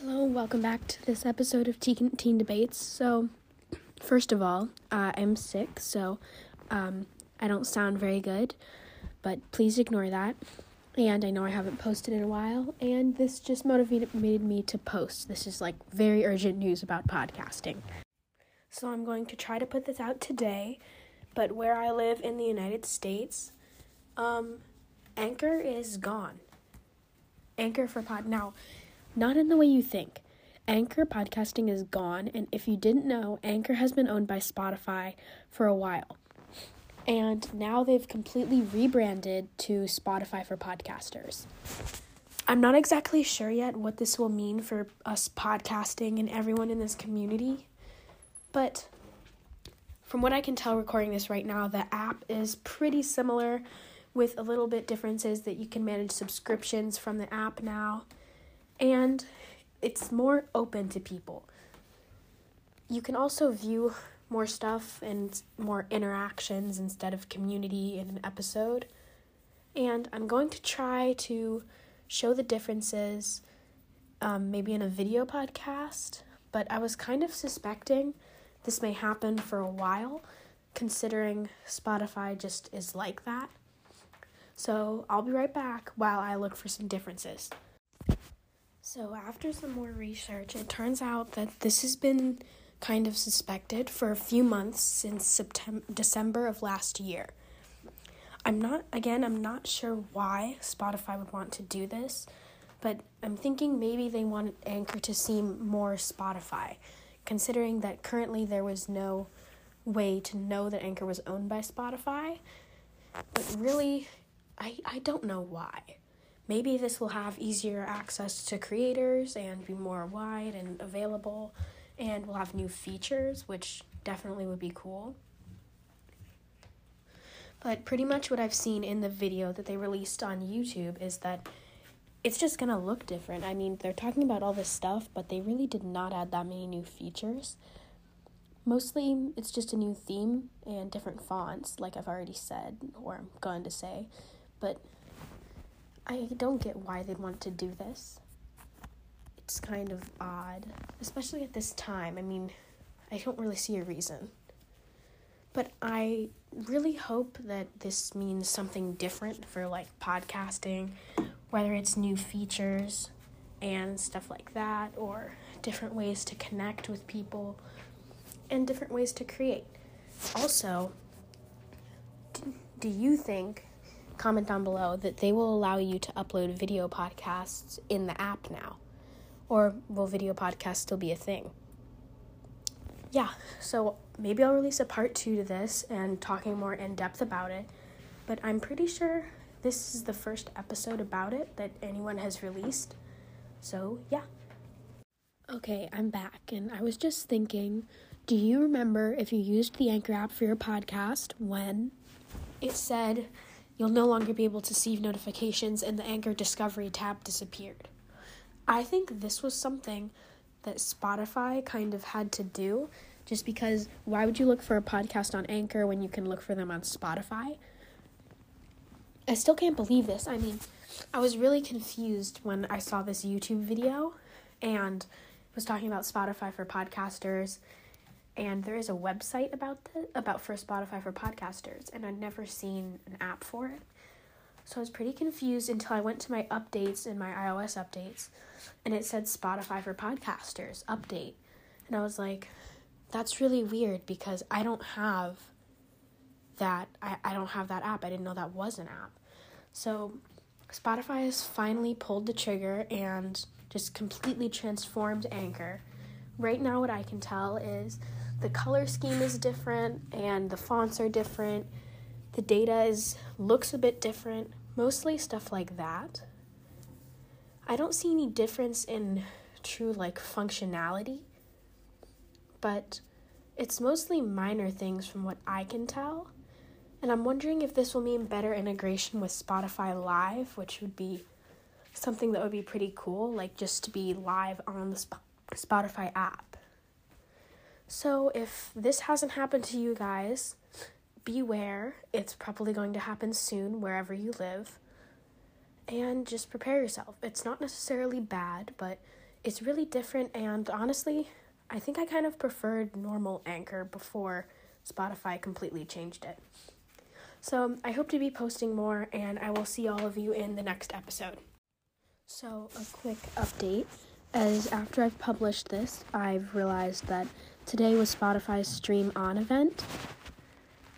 Hello, welcome back to this episode of Teen Debates. So, first of all, I'm sick, so I don't sound very good, but please ignore that. And I know I haven't posted in a while, and this just motivated me to post. This is like very urgent news about podcasting. So I'm going to try to put this out today, but where I live in the United States, Anchor is gone. Anchor for pod... Now, not in the way you think. Anchor podcasting is gone, and if you didn't know, Anchor has been owned by Spotify for a while. And now they've completely rebranded to Spotify for Podcasters. I'm not exactly sure yet what this will mean for us podcasting and everyone in this community, but from what I can tell recording this right now, the app is pretty similar with a little bit differences that you can manage subscriptions from the app now. And it's more open to people. You can also view more stuff and more interactions instead of community in an episode. And I'm going to try to show the differences maybe in a video podcast, but I was kind of suspecting this may happen for a while, considering Spotify just is like that. So I'll be right back while I look for some differences. So after some more research, it turns out that this has been kind of suspected for a few months since December of last year. I'm not sure why Spotify would want to do this, but I'm thinking maybe they wanted Anchor to seem more Spotify, considering that currently there was no way to know that Anchor was owned by Spotify. But really, I don't know why. Maybe this will have easier access to creators and be more wide and available, and we'll have new features, which definitely would be cool. But pretty much what I've seen in the video that they released on YouTube is that it's just gonna look different. I mean, they're talking about all this stuff, but they really did not add that many new features. Mostly, it's just a new theme and different fonts, like I've already said, or I'm going to say, but I don't get why they'd want to do this. It's kind of odd, especially at this time. I mean, I don't really see a reason. But I really hope that this means something different for, like, podcasting, whether it's new features and stuff like that, or different ways to connect with people and different ways to create. Also, do you think... comment down below that they will allow you to upload video podcasts in the app now, or will video podcasts still be a thing? Yeah, so maybe I'll release a part 2 to this and talking more in depth about it, but I'm pretty sure this is the first episode about it that anyone has released, so yeah. Okay, I'm back, and I was just thinking, do you remember if you used the Anchor app for your podcast when it said you'll no longer be able to see notifications and the Anchor Discovery tab disappeared? I think this was something that Spotify kind of had to do, just because why would you look for a podcast on Anchor when you can look for them on Spotify? I still can't believe this. I mean, I was really confused when I saw this YouTube video and it was talking about Spotify for Podcasters. And there is a website for Spotify for Podcasters, and I'd never seen an app for it. So I was pretty confused until I went to my updates and my iOS updates, and it said Spotify for Podcasters update. And I was like, that's really weird because I don't have that. I don't have that app. I didn't know that was an app. So Spotify has finally pulled the trigger and just completely transformed Anchor. Right now, what I can tell is the color scheme is different, and the fonts are different, the data looks a bit different, mostly stuff like that. I don't see any difference in true, like, functionality, but it's mostly minor things from what I can tell, and I'm wondering if this will mean better integration with Spotify Live, which would be something that would be pretty cool, like, just to be live on the Spotify app. So if this hasn't happened to you guys, beware. It's probably going to happen soon wherever you live. And just prepare yourself. It's not necessarily bad, but It's really different, and honestly, I think I kind of preferred normal Anchor before Spotify completely changed it. So I hope to be posting more, and I will see all of you in the next episode. So a quick update, as after I've published this, I've realized that today was Spotify's Stream On event,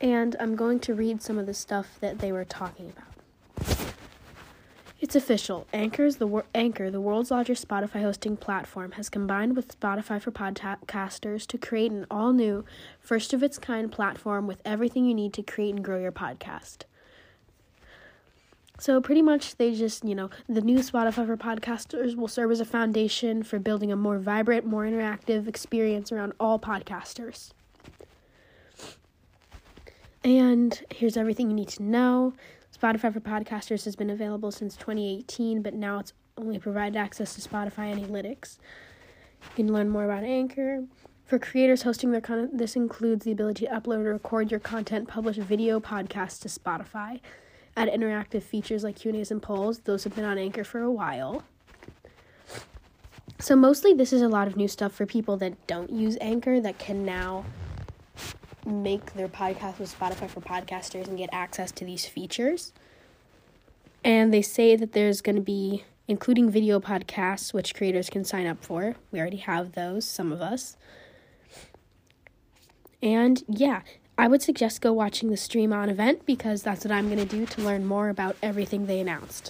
and I'm going to read some of the stuff that they were talking about. It's official. Anchor, the world's largest Spotify hosting platform, has combined with Spotify for Podcasters to create an all-new, first-of-its-kind platform with everything you need to create and grow your podcast. So pretty much they just, the new Spotify for Podcasters will serve as a foundation for building a more vibrant, more interactive experience around all podcasters. And here's everything you need to know. Spotify for Podcasters has been available since 2018, but now it's only provided access to Spotify Analytics. You can learn more about Anchor. For creators hosting their content, this includes the ability to upload or record your content, publish video podcasts to Spotify. Add interactive features like Q&As and polls. Those have been on Anchor for a while. So mostly this is a lot of new stuff for people that don't use Anchor that can now make their podcast with Spotify for Podcasters and get access to these features. And they say that there's going to be including video podcasts, which creators can sign up for. We already have those, some of us. And yeah, I would suggest go watching the Stream On event because that's what I'm going to do to learn more about everything they announced.